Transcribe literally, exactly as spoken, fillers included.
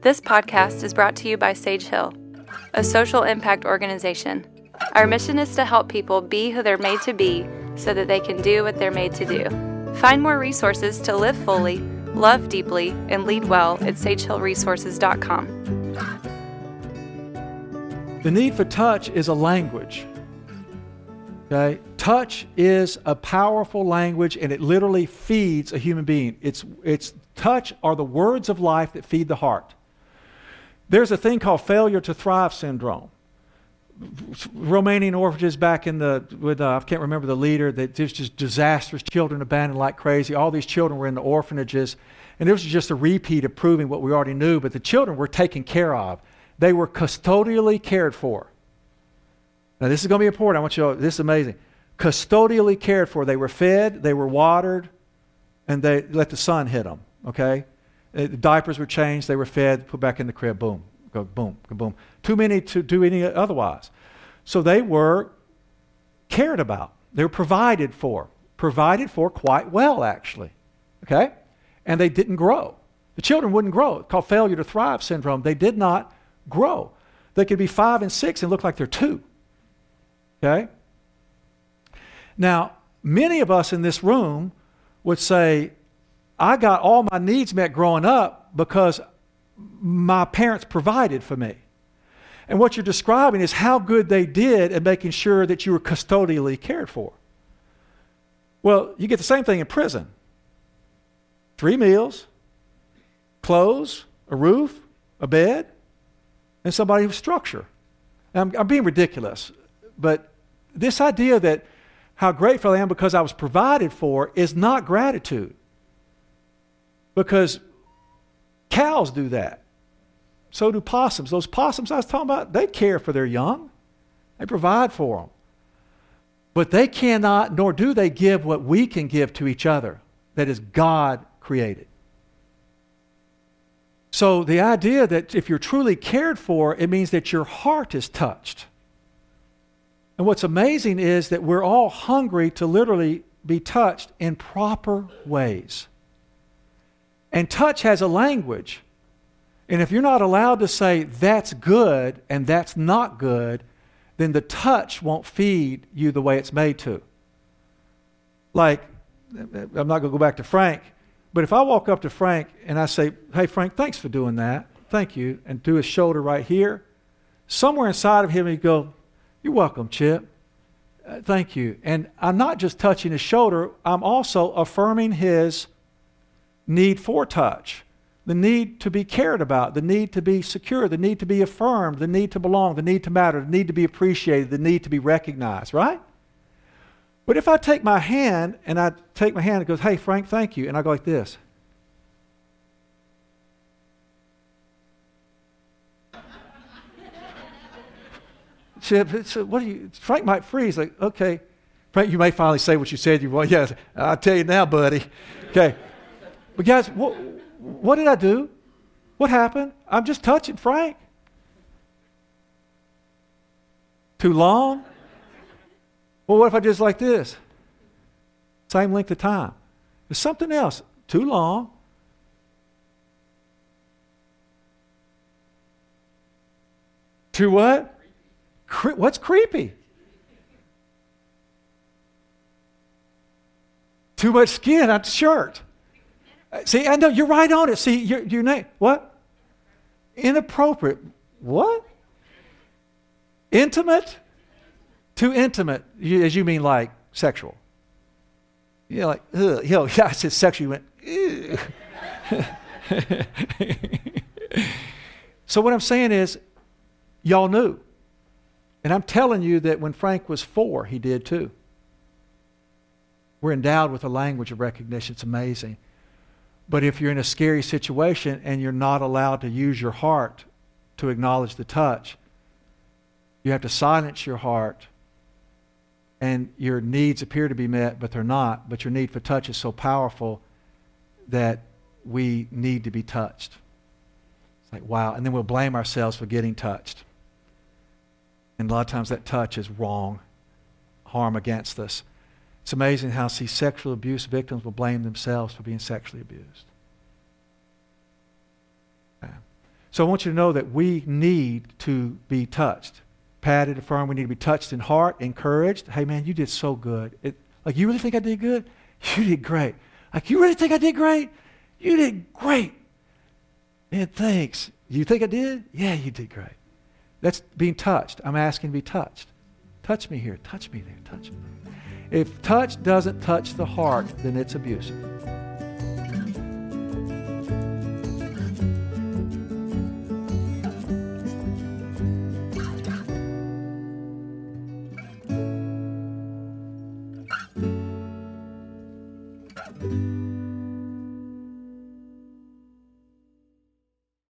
This podcast is brought to you by Sage Hill, a social impact organization. Our mission is to help people be who they're made to be so that they can do what they're made to do. Find more resources to live fully, love deeply, and lead well at sage hill resources dot com. The need for touch is a language. Okay? Touch is a powerful language, and it literally feeds a human being. It's it's touch are the words of life that feed the heart. There's a thing called failure to thrive syndrome. Romanian orphanages back in the, with uh, I can't remember the leader, that there's just disastrous, children abandoned like crazy. All these children were in the orphanages, and this was just a repeat of proving what we already knew, but the children were taken care of. They were custodially cared for. Now this is going to be important. I want you to, this is amazing. Custodially cared for. They were fed, they were watered, and they let the sun hit them, okay? The diapers were changed, they were fed, put back in the crib, boom, go boom, go boom. Too many to do any otherwise. So they were cared about. They were provided for. Provided for quite well, actually, okay? And they didn't grow. The children wouldn't grow. It's called failure to thrive syndrome. They did not grow. They could be five and six and look like they're two. Okay? Now, many of us in this room would say, I got all my needs met growing up because my parents provided for me. And what you're describing is how good they did at making sure that you were custodially cared for. Well, you get the same thing in prison. Three meals, clothes, a roof, a bed, and somebody with structure. Now, I'm, I'm being ridiculous, but this idea that how grateful I am because I was provided for is not gratitude. Because cows do that. So do possums. Those possums I was talking about, they care for their young. They provide for them. But they cannot, nor do they give what we can give to each other that is God created. So the idea that if you're truly cared for, it means that your heart is touched. And what's amazing is that we're all hungry to literally be touched in proper ways. And touch has a language. And if you're not allowed to say, that's good and that's not good, then the touch won't feed you the way it's made to. Like, I'm not going to go back to Frank, but if I walk up to Frank and I say, hey, Frank, thanks for doing that. Thank you. And do his shoulder right here. Somewhere inside of him, he'd go, you're welcome, Chip. Uh, thank you. And I'm not just touching his shoulder. I'm also affirming his need for touch, the need to be cared about, the need to be secure, the need to be affirmed, the need to belong, the need to matter, the need to be appreciated, the need to be recognized, right? But if I take my hand, and I take my hand and goes, hey, Frank, thank you, and I go like this. Chip, so what do you, Frank might freeze, like, okay. Frank, you may finally say what you said you want. Yes, I'll tell you now, buddy. Okay. But guys, what, what did I do? What happened? I'm just touching Frank. Too long? Well, what if I just like this? Same length of time. There's something else. Too long. Too what? Cre- what's creepy? Too much skin on the shirt. See, I know you're right on it. See, your your name. What? Inappropriate. What? Intimate? Too intimate. You, as you mean like sexual. You know, like, ugh. Yo, yeah, I said sexual. You went, ugh. So what I'm saying is, y'all knew. And I'm telling you that when Frank was four, he did too. We're endowed with a language of recognition. It's amazing. But if you're in a scary situation and you're not allowed to use your heart to acknowledge the touch, you have to silence your heart, and your needs appear to be met, but they're not. But your need for touch is so powerful that we need to be touched. It's like, wow. And then we'll blame ourselves for getting touched. And a lot of times that touch is wrong, harm against us. It's amazing how, see, sexual abuse victims will blame themselves for being sexually abused. So I want you to know that we need to be touched. Patted, affirmed, we need to be touched in heart, encouraged. Hey, man, you did so good. It, like, you really think I did good? You did great. Like, you really think I did great? You did great. Man, thanks. You think I did? Yeah, you did great. That's being touched. I'm asking to be touched. Touch me here. Touch me there. Touch me there. If touch doesn't touch the heart, then it's abusive.